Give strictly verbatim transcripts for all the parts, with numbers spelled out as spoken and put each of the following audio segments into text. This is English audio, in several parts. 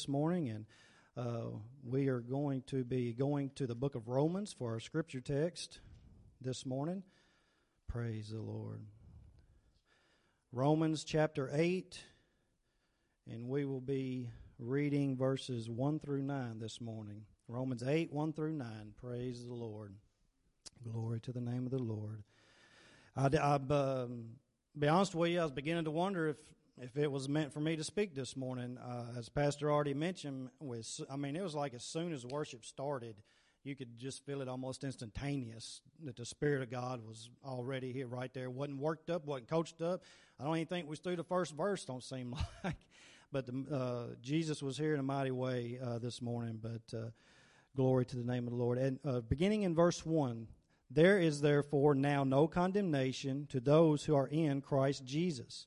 this morning, and uh, we are going to be going to the book of Romans for our scripture text this morning. Praise the Lord. Romans chapter eight, and we will be reading verses one through nine this morning. Romans eight, one through nine. Praise the Lord. Glory to the name of the Lord. I, I, um, be honest with you, I was beginning to wonder if, if it was meant for me to speak this morning. Uh, as Pastor already mentioned, with, I mean, it was like as soon as worship started, you could just feel it almost instantaneous that the Spirit of God was already here right there. Wasn't worked up, wasn't coached up. I don't even think we was through the first verse, don't seem like. But the, uh, Jesus was here in a mighty way uh, this morning, but uh, glory to the name of the Lord. And uh, beginning in verse one, there is therefore now no condemnation to those who are in Christ Jesus,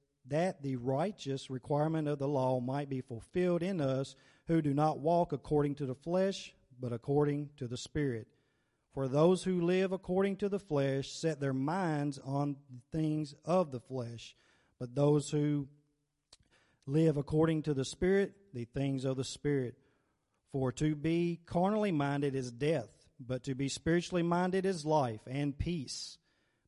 that the righteous requirement of the law might be fulfilled in us who do not walk according to the flesh, but according to the Spirit. For those who live according to the flesh set their minds on things of the flesh, but those who live according to the Spirit, the things of the Spirit. For to be carnally minded is death, but to be spiritually minded is life and peace.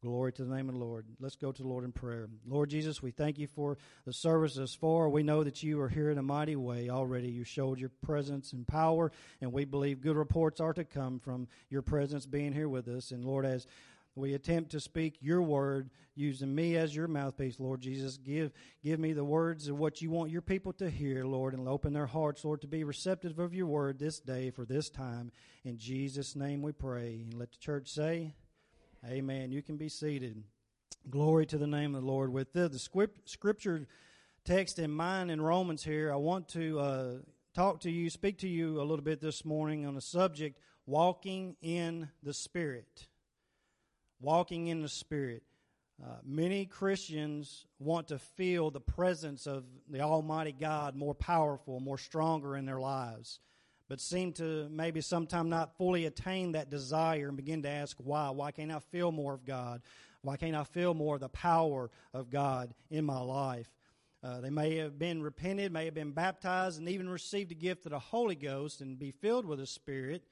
Glory to the name of the Lord. Let's go to the Lord in prayer. Lord Jesus, we thank you for the service thus far. We know that you are here in a mighty way already. You showed your presence and power, and we believe good reports are to come from your presence being here with us. And Lord, as we attempt to speak your word, using me as your mouthpiece, Lord Jesus. Give give me the words of what you want your people to hear, Lord, and open their hearts, Lord, to be receptive of your word this day for this time. In Jesus' name we pray. And let the church say, amen. You can be seated. Glory to the name of the Lord. With the, the script, scripture text in mind in Romans here, I want to uh, talk to you, speak to you a little bit this morning on the subject, walking in the Spirit. Walking in the Spirit. Uh, many Christians want to feel the presence of the Almighty God more powerful, more stronger in their lives, but seem to maybe sometime not fully attain that desire and begin to ask why. Why can't I feel more of God? Why can't I feel more of the power of God in my life? Uh, they may have been repented, may have been baptized, and even received the gift of the Holy Ghost and be filled with the Spirit,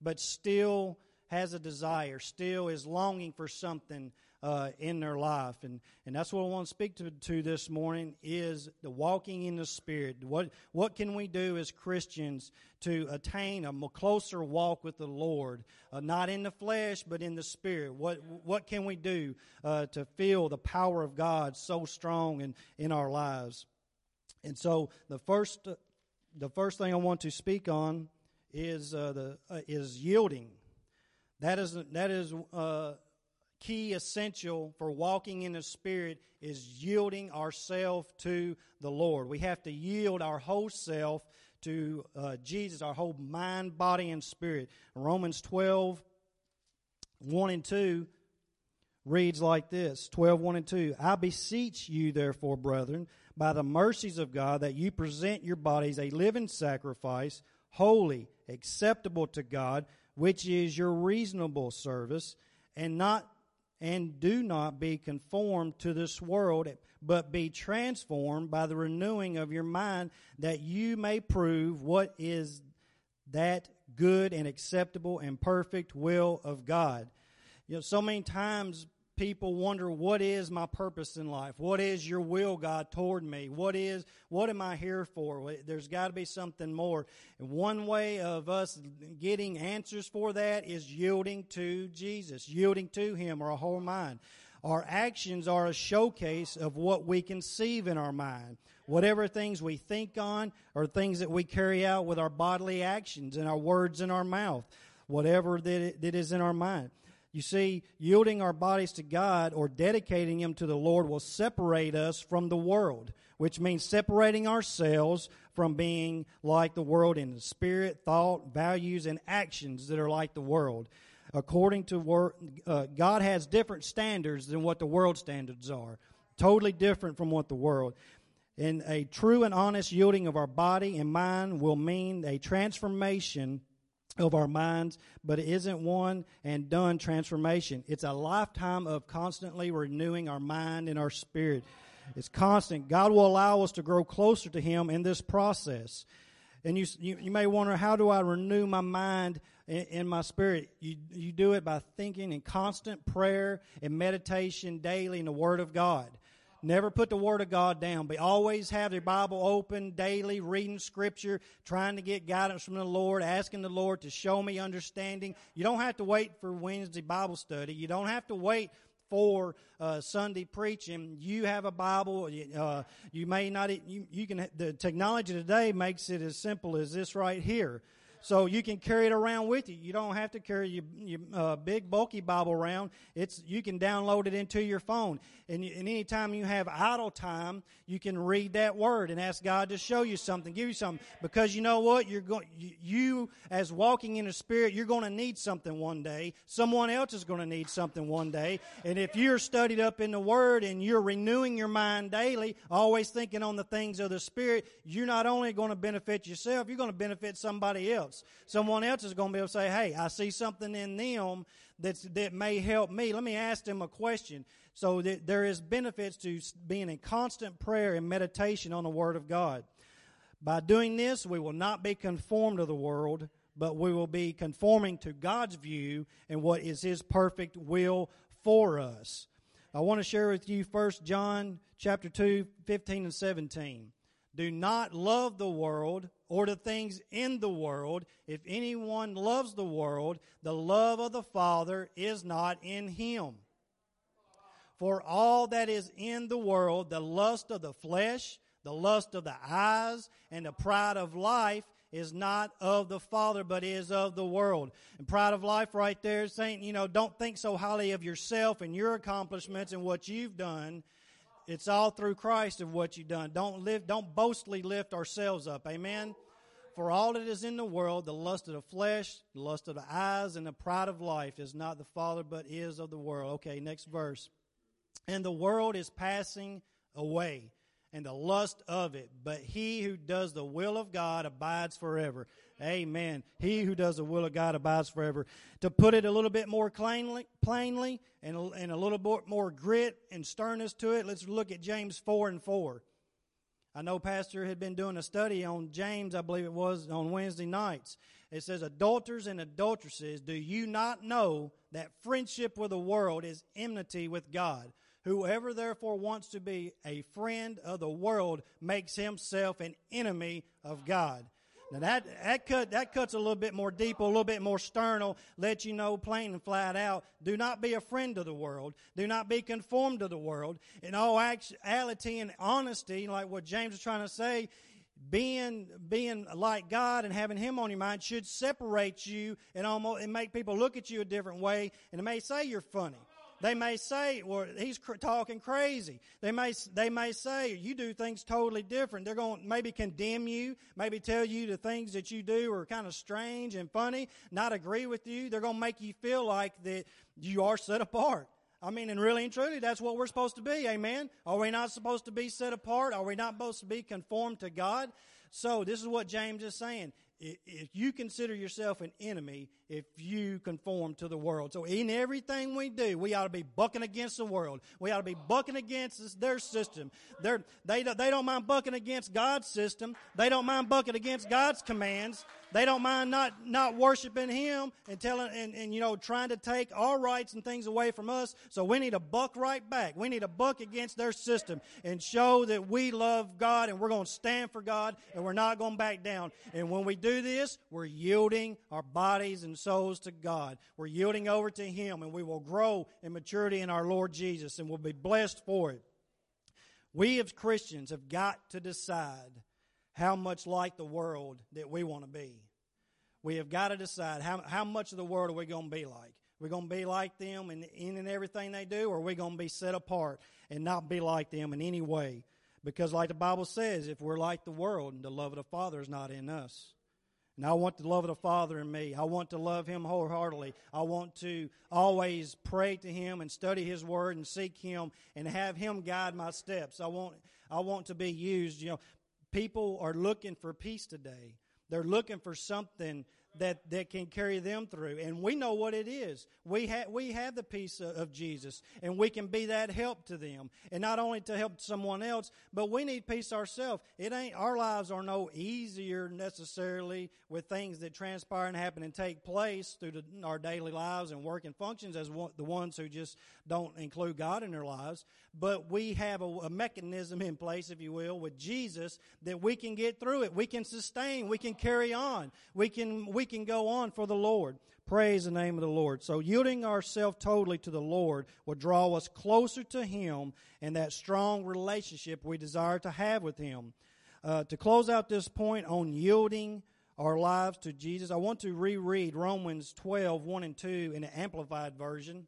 but still has a desire, still is longing for something uh, in their life. And, and that's what I want to speak to, to this morning is the walking in the Spirit. What, what can we do as Christians to attain a closer walk with the Lord, uh, not in the flesh, but in the Spirit? What, what can we do uh, to feel the power of God so strong in, in our lives? And so the first, the first thing I want to speak on is, uh, the, uh, is yielding. That is that is uh, key essential for walking in the Spirit is yielding ourselves to the Lord. We have to yield our whole self to uh, Jesus, our whole mind, body, and spirit. Romans twelve, one and two reads like this, twelve, one and two. I beseech you, therefore, brethren, by the mercies of God, that you present your bodies a living sacrifice, holy, acceptable to God, which is your reasonable service, and not and do not be conformed to this world, but be transformed by the renewing of your mind, that you may prove what is that good and acceptable and perfect will of God. You know, so many times people wonder, what is my purpose in life? What is your will, God, toward me? What is, what am I here for? There's got to be something more. And one way of us getting answers for that is yielding to Jesus, yielding to Him, our whole mind. Our actions are a showcase of what we conceive in our mind. Whatever things we think on are things that we carry out with our bodily actions and our words in our mouth, whatever that is in our mind. You see, yielding our bodies to God or dedicating them to the Lord will separate us from the world, which means separating ourselves from being like the world in the spirit, thought, values, and actions that are like the world. According to word, uh, God has different standards than what the world standards are, totally different from what the world. And a true and honest yielding of our body and mind will mean a transformation of our minds, but it isn't one and done transformation. It's a lifetime of constantly renewing our mind and our spirit. It's constant. God will allow us to grow closer to Him in this process. And you you, you may wonder, how do I renew my mind and, and my spirit? You you do it by thinking in constant prayer and meditation daily in the Word of God. Never put the Word of God down, but always have your Bible open daily, reading Scripture, trying to get guidance from the Lord, asking the Lord to show me understanding. You don't have to wait for Wednesday Bible study. You don't have to wait for uh, Sunday preaching. You have a Bible. Uh, you may not. You, you can. The technology today makes it as simple as this right here. So you can carry it around with you. You don't have to carry your, your uh, big, bulky Bible around. It's, you can download it into your phone. And, you, and any time you have idle time, you can read that Word and ask God to show you something, give you something. Because you know what? You're going, you, you, as walking in the Spirit, you're going to need something one day. Someone else is going to need something one day. And if you're studied up in the Word and you're renewing your mind daily, always thinking on the things of the Spirit, you're not only going to benefit yourself, you're going to benefit somebody else. Someone else is going to be able to say, hey, I see something in them that's, that may help me. Let me ask them a question. So that there is benefits to being in constant prayer and meditation on the Word of God. By doing this, we will not be conformed to the world, but we will be conforming to God's view and what is His perfect will for us. I want to share with you First John chapter two, fifteen and seventeen. Do not love the world or the things in the world. If anyone loves the world, the love of the Father is not in him. For all that is in the world, the lust of the flesh, the lust of the eyes, and the pride of life is not of the Father, but is of the world. And pride of life right there is saying, you know, don't think so highly of yourself and your accomplishments and what you've done. It's all through Christ of what you've done. Don't live, don't boastfully lift ourselves up. Amen. For all that is in the world, the lust of the flesh, the lust of the eyes, and the pride of life is not the Father, but is of the world. Okay, next verse. And the world is passing away, and the lust of it. But he who does the will of God abides forever. Amen. He who does the will of God abides forever. To put it a little bit more plainly, plainly and, and a little bit more grit and sternness to it, let's look at James four and four. I know Pastor had been doing a study on James, I believe it was, on Wednesday nights. It says, adulterers and adulteresses, do you not know that friendship with the world is enmity with God? Whoever therefore wants to be a friend of the world makes himself an enemy of God. Now that, that cut, that cuts a little bit more deep, a little bit more sternal, let you know plain and flat out, do not be a friend of the world. Do not be conformed to the world. In all actuality and honesty, like what James is trying to say, being, being like God and having Him on your mind should separate you and almost, and make people look at you a different way, and it may say you're funny. They may say, well, he's cr- talking crazy. They may they may say, you do things totally different. They're going to maybe condemn you, maybe tell you the things that you do are kind of strange and funny, not agree with you. They're going to make you feel like that you are set apart. I mean, and really and truly, that's what we're supposed to be, amen? Are we not supposed to be set apart? Are we not supposed to be conformed to God? So this is what James is saying. if you consider yourself an enemy if you conform to the world. So in everything we do, we ought to be bucking against the world. We ought to be bucking against their system. They're, they, don't, they don't mind bucking against God's system. They don't mind bucking against God's commands. They don't mind not, not worshiping Him and telling and, and you know trying to take our rights and things away from us. So we need to buck right back. We need to buck against their system and show that we love God and we're going to stand for God and we're not going to back down. And when we do this, we're yielding our bodies and souls to God. We're yielding over to Him, and we will grow in maturity in our Lord Jesus, and we'll be blessed for it. We as Christians have got to decide how much like the world that we want to be. We have got to decide how, how much of the world are we going to be like. We're going to be like them in, in and everything they do, or are we going to be set apart and not be like them in any way? Because like the Bible says, if we're like the world, the love of the Father is not in us. And I want the love of the Father in me. I want to love Him wholeheartedly. I want to always pray to Him and study His Word and seek Him and have Him guide my steps. I want I want to be used. You know, people are looking for peace today. They're looking for something that, that can carry them through. And we know what it is. We have we have the peace of, of Jesus, and we can be that help to them. And not only to help someone else, but we need peace ourselves. It ain't our lives are no easier necessarily with things that transpire and happen and take place through the, our daily lives and work and functions as one, the ones who just don't include God in their lives. But we have a, a mechanism in place, if you will, with Jesus that we can get through it. We can sustain. We can carry on. We can we We can go on for the Lord. Praise the name of the Lord. So yielding ourselves totally to the Lord will draw us closer to Him and that strong relationship we desire to have with Him. Uh, to close out this point on yielding our lives to Jesus, I want to reread Romans twelve, one and two in the Amplified Version.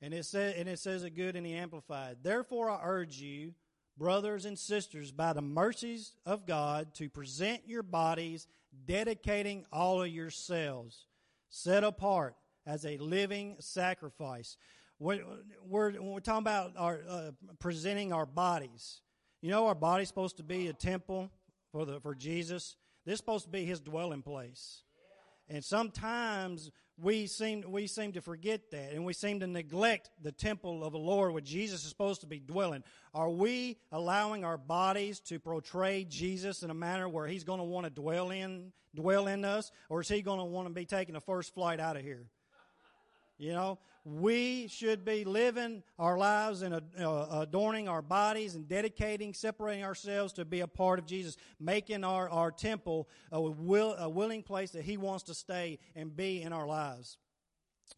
And it, say, and it says it good in the Amplified. Therefore I urge you, brothers and sisters, by the mercies of God, to present your bodies, dedicating all of yourselves, set apart as a living sacrifice. When we're, when we're talking about our uh, presenting our bodies, you know, our body's supposed to be a temple for the for Jesus. This is supposed to be His dwelling place, and sometimes we seem we seem to forget that, and we seem to neglect the temple of the Lord where Jesus is supposed to be dwelling. Are we allowing our bodies to portray Jesus in a manner where He's going to want to dwell in dwell in us, or is He going to want to be taking a first flight out of here? You know, we should be living our lives and adorning our bodies and dedicating, separating ourselves to be a part of Jesus, making our, our temple a, will, a willing place that He wants to stay and be in our lives.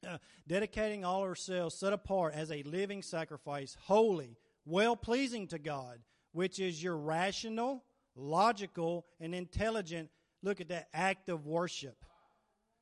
Uh, dedicating all ourselves, set apart as a living sacrifice, holy, well-pleasing to God, which is your rational, logical, and intelligent, look at that, act of worship.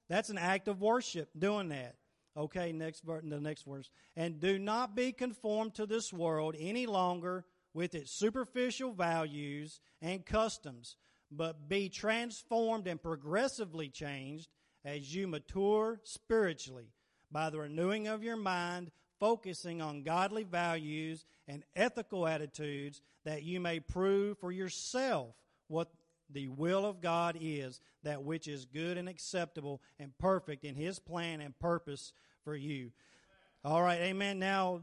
That's an act of worship, doing that. Okay, next verse, the next verse. And do not be conformed to this world any longer with its superficial values and customs, but be transformed and progressively changed as you mature spiritually by the renewing of your mind, focusing on godly values and ethical attitudes, that you may prove for yourself what the will of God is, that which is good and acceptable and perfect in His plan and purpose for you. All right, amen. Now,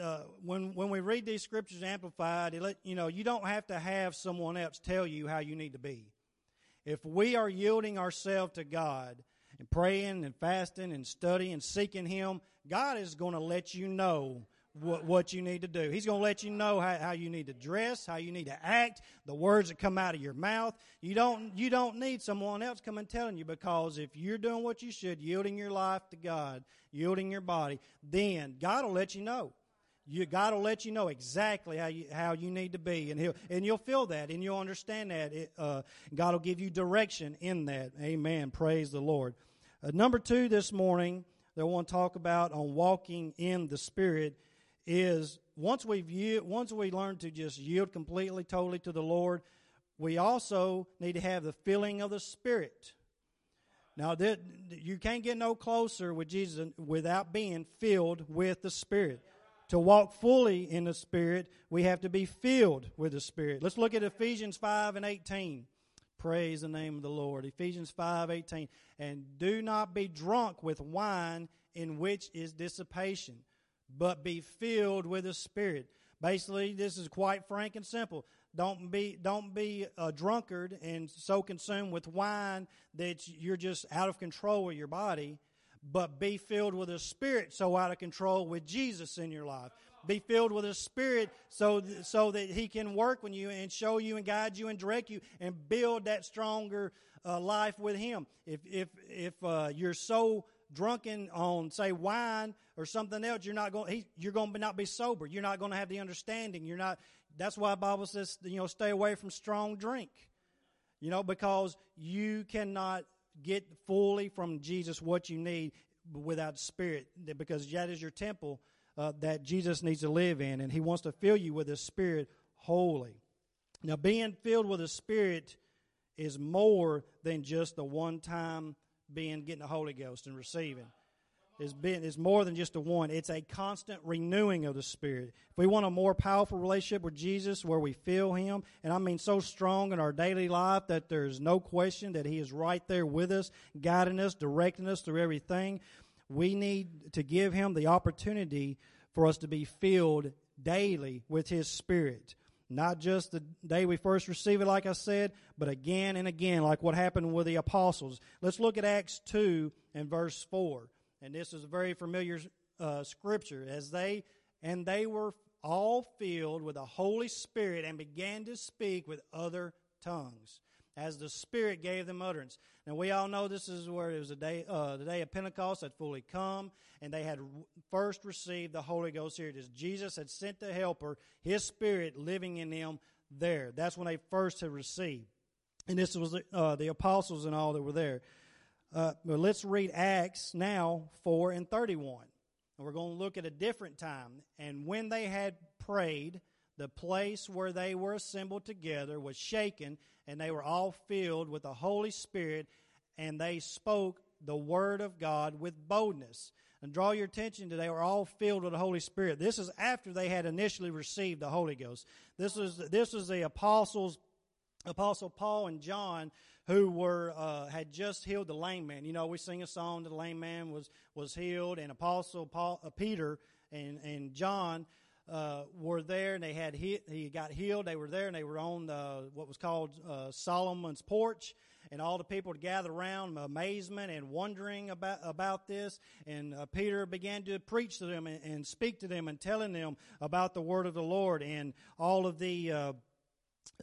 uh, when when we read these scriptures amplified, it let, you know, you don't have to have someone else tell you how you need to be. If we are yielding ourselves to God and praying and fasting and studying and seeking Him, God is going to let you know what, what you need to do. He's going to let you know how, how you need to dress, how you need to act, the words that come out of your mouth. You don't you don't need someone else coming and telling you, because if you're doing what you should, yielding your life to God, yielding your body, then God will let you know. You, God will let you know exactly how you how you need to be, and He'll and you'll feel that, and you'll understand that. It, uh, God will give you direction in that. Amen. Praise the Lord. Uh, number two this morning that I want to talk about on walking in the Spirit is once we've yield, once we learn to just yield completely, totally to the Lord, we also need to have the filling of the Spirit. Now, that, you can't get no closer with Jesus without being filled with the Spirit. To walk fully in the Spirit, we have to be filled with the Spirit. Let's look at Ephesians five and eighteen. Praise the name of the Lord. Ephesians five eighteen. And do not be drunk with wine, in which is dissipation, but be filled with the Spirit. Basically, this is quite frank and simple. Don't be don't be a drunkard and so consumed with wine that you're just out of control of your body, but be filled with the Spirit, so out of control with Jesus in your life. Be filled with the Spirit so th- so that He can work on you and show you and guide you and direct you and build that stronger uh, life with Him. If if if uh, you're so drunken on, say, wine or something else, you're not going. You're going to not be sober. You're not going to have the understanding. You're not. That's why the Bible says, you know, stay away from strong drink. You know, because you cannot get fully from Jesus what you need without Spirit, because that is your temple. Uh, that Jesus needs to live in, and He wants to fill you with His Spirit wholly. Now, being filled with the Spirit is more than just the one time being getting the Holy Ghost and receiving. It's, been, it's more than just a one. It's a constant renewing of the Spirit. If we want a more powerful relationship with Jesus where we feel Him, and I mean so strong in our daily life that there's no question that He is right there with us, guiding us, directing us through everything, we need to give Him the opportunity for us to be filled daily with His Spirit. Not just the day we first receive it, like I said, but again and again, like what happened with the apostles. Let's look at Acts two and verse four. And this is a very familiar uh, scripture. As they, and they were all filled with the Holy Spirit and began to speak with other tongues, as the Spirit gave them utterance. Now, we all know this is where it was a day, uh, the day of Pentecost had fully come, and they had first received the Holy Ghost here. As Jesus had sent the Helper, His Spirit living in them there. That's when they first had received. And this was uh, the apostles and all that were there. Uh, but let's read Acts now four and thirty-one. And we're going to look at a different time. And when they had prayed, the place where they were assembled together was shaken, and they were all filled with the Holy Spirit, and they spoke the word of God with boldness. And draw your attention to, they were all filled with the Holy Spirit. This is after they had initially received the Holy Ghost. This is this is the apostles, Apostle Paul and John, who were uh, had just healed the lame man. You know, we sing a song that the lame man was was healed, and Apostle Paul, uh, Peter, and and John. Uh, were there, and they had he, he got healed. They were there, and they were on the, what was called uh, Solomon's porch, and all the people gathered around, amazement and wondering about about this. And uh, Peter began to preach to them and, and speak to them and telling them about the word of the Lord, and all of the uh,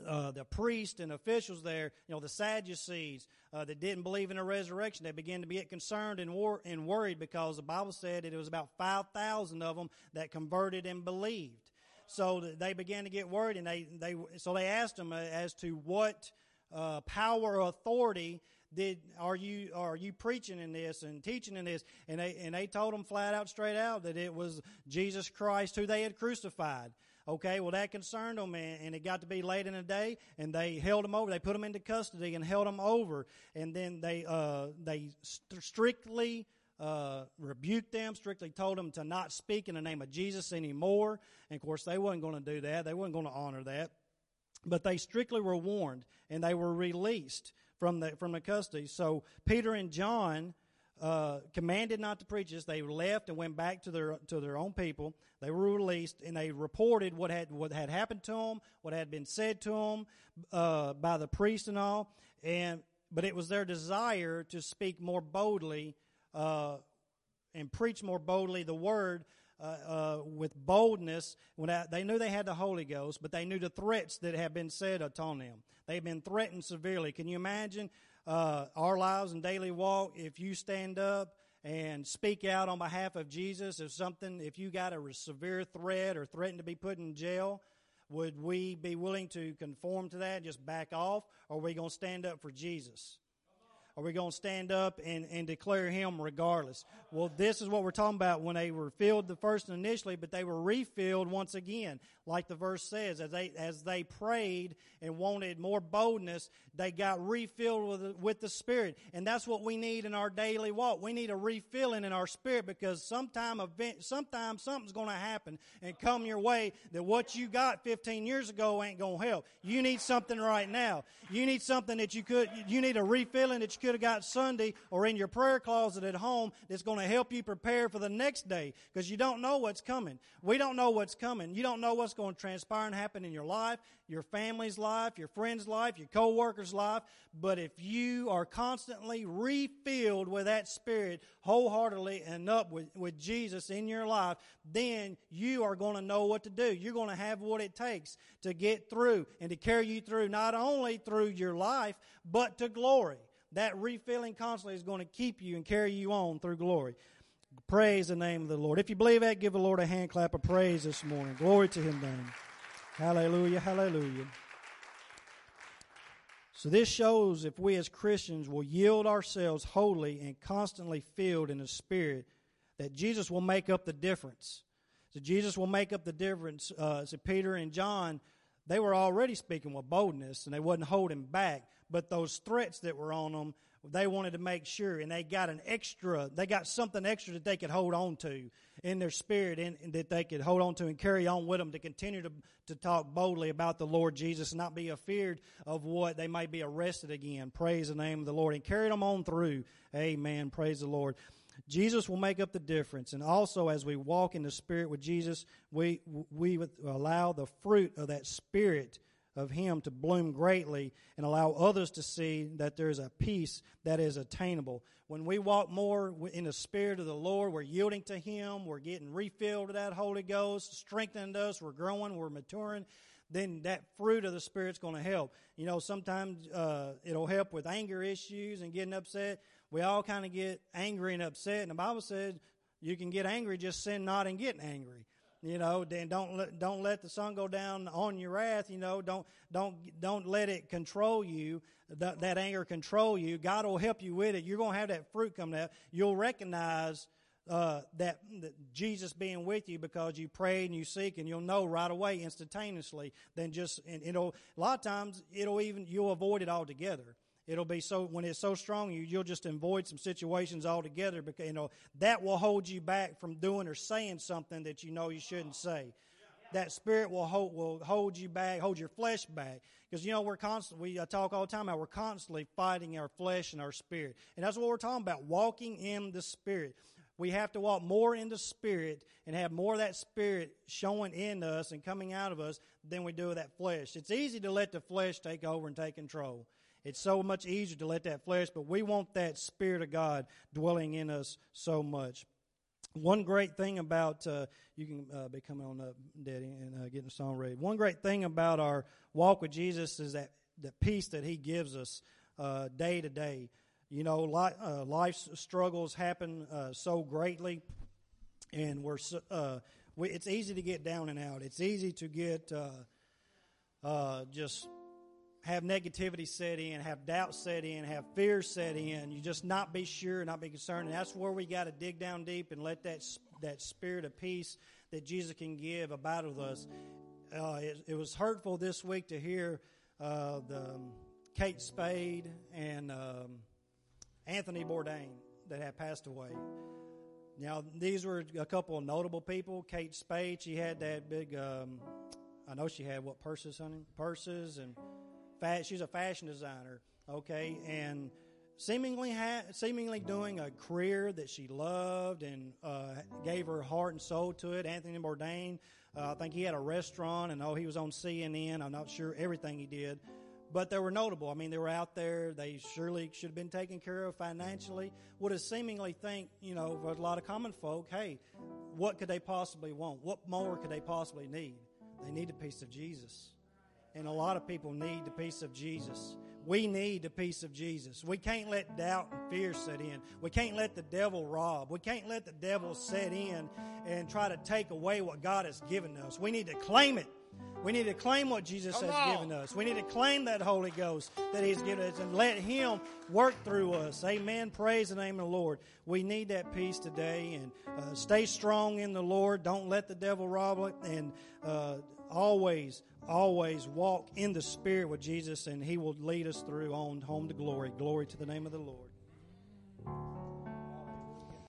uh, the priests and officials there, you know, the Sadducees uh, that didn't believe in a resurrection. They began to get concerned and war and worried, because the Bible said that it was about five thousand of them that converted and believed. So they began to get worried, and they they so they asked them as to what uh, power or authority did are you are you preaching in this and teaching in this, and they and they told them flat out, straight out, that it was Jesus Christ who they had crucified. Okay, well, that concerned them, and it got to be late in the day, and they held them over. They put them into custody and held them over, and then they uh, they st- strictly uh, rebuked them, strictly told them to not speak in the name of Jesus anymore. And, of course, they wasn't going to do that. They wasn't going to honor that. But they strictly were warned, and they were released from the, from the custody. So Peter and John Uh, commanded not to preach this. They left and went back to their to their own people. They were released, and they reported what had what had happened to them, what had been said to them uh, by the priest and all. And but it was their desire to speak more boldly uh, and preach more boldly the word uh, uh, with boldness. When I, they knew they had the Holy Ghost, but they knew the threats that had been said upon them. They've been threatened severely. Can you imagine? Uh, our lives and daily walk, if you stand up and speak out on behalf of Jesus, if something, if you got a severe threat or threatened to be put in jail, would we be willing to conform to that and just back off? Or are we going to stand up for Jesus? Are we going to stand up and, and declare him regardless? Well, this is what we're talking about when they were filled the first initially, but they were refilled once again. Like the verse says, as they as they prayed and wanted more boldness, they got refilled with the, with the Spirit. And that's what we need in our daily walk. We need a refilling in our spirit, because sometime, event, sometime something's going to happen and come your way that what you got fifteen years ago ain't going to help. You need something right now. You need something that you could, you need a refilling that you could have got Sunday or in your prayer closet at home that's going to help you prepare for the next day, because you don't know what's coming. We don't know what's coming. You don't know what's going to transpire and happen in your life, your family's life, your friend's life, your co-worker's life. But if you are constantly refilled with that Spirit wholeheartedly and up with, with Jesus in your life, then you are going to know what to do. You're going to have what it takes to get through and to carry you through, not only through your life, but to glory. That refilling constantly is going to keep you and carry you on through glory. Praise the name of the Lord. If you believe that, give the Lord a hand clap of praise this morning. Glory to him then. Hallelujah, hallelujah. So this shows if we as Christians will yield ourselves wholly and constantly filled in the Spirit, that Jesus will make up the difference. So Jesus will make up the difference. Uh, so Peter and John, they were already speaking with boldness and they wasn't holding back. But those threats that were on them, they wanted to make sure, and they got an extra, they got something extra that they could hold on to in their spirit, and, and that they could hold on to and carry on with them to continue to, to talk boldly about the Lord Jesus and not be afeared of what they might be arrested again. Praise the name of the Lord. And carry them on through. Amen. Praise the Lord. Jesus will make up the difference. And also, as we walk in the Spirit with Jesus, we, we allow the fruit of that Spirit of him to bloom greatly and allow others to see that there is a peace that is attainable. When we walk more in the Spirit of the Lord, we're yielding to him, we're getting refilled with that Holy Ghost, strengthened us, we're growing, we're maturing, then that fruit of the Spirit's going to help. You know, sometimes uh, it'll help with anger issues and getting upset. We all kind of get angry and upset, and the Bible says you can get angry, just sin not and get angry. You know, then don't let, don't let the sun go down on your wrath. You know, don't don't don't let it control you. Th- that anger control you. God will help you with it. You're gonna have that fruit coming out. You'll recognize uh, that, that Jesus being with you because you pray and you seek, and you'll know right away, instantaneously. Then just and it'll a lot of times it'll even you'll avoid it altogether. It'll be so when it's so strong, you you'll just avoid some situations altogether, because you know that will hold you back from doing or saying something that you know you shouldn't say. That Spirit will hold will hold you back, hold your flesh back, because you know we're constantly we I talk all the time how we're constantly fighting our flesh and our spirit, and that's what we're talking about: walking in the Spirit. We have to walk more in the Spirit and have more of that Spirit showing in us and coming out of us than we do with that flesh. It's easy to let the flesh take over and take control. It's so much easier to let that flesh, but we want that Spirit of God dwelling in us so much. One great thing about, uh, you can uh, be coming on up, Daddy, and uh, getting the song ready. One great thing about our walk with Jesus is that the peace that he gives us uh, day to day. You know, li- uh, life's struggles happen uh, so greatly, and we're so, uh, we, it's easy to get down and out. It's easy to get uh, uh, just... have negativity set in, have doubt set in, have fear set in. You just not be sure, not be concerned. And that's where we got to dig down deep and let that that Spirit of peace that Jesus can give abide with us. Uh, it, it was hurtful this week to hear uh, the um, Kate Spade and um, Anthony Bourdain that had passed away. Now, these were a couple of notable people. Kate Spade, she had that big, um, I know she had what, purses, honey? Purses and... She's a fashion designer, okay, and seemingly ha- seemingly doing a career that she loved and uh, gave her heart and soul to it. Anthony Bourdain, uh, I think he had a restaurant, and oh, he was on C N N. I'm not sure everything he did, but they were notable. I mean, they were out there. They surely should have been taken care of financially. Would have seemingly think, you know, for a lot of common folk, hey, what could they possibly want? What more could they possibly need? They need a piece of Jesus. And a lot of people need the peace of Jesus. We need the peace of Jesus. We can't let doubt and fear set in. We can't let the devil rob. We can't let the devil set in and try to take away what God has given us. We need to claim it. We need to claim what Jesus Come has on. given us. We need to claim that Holy Ghost that He's given us and let Him work through us. Amen. Praise the name of the Lord. We need that peace today. And uh, stay strong in the Lord. Don't let the devil rob it. And uh, always, always walk in the Spirit with Jesus, and He will lead us through on home to glory. Glory to the name of the Lord.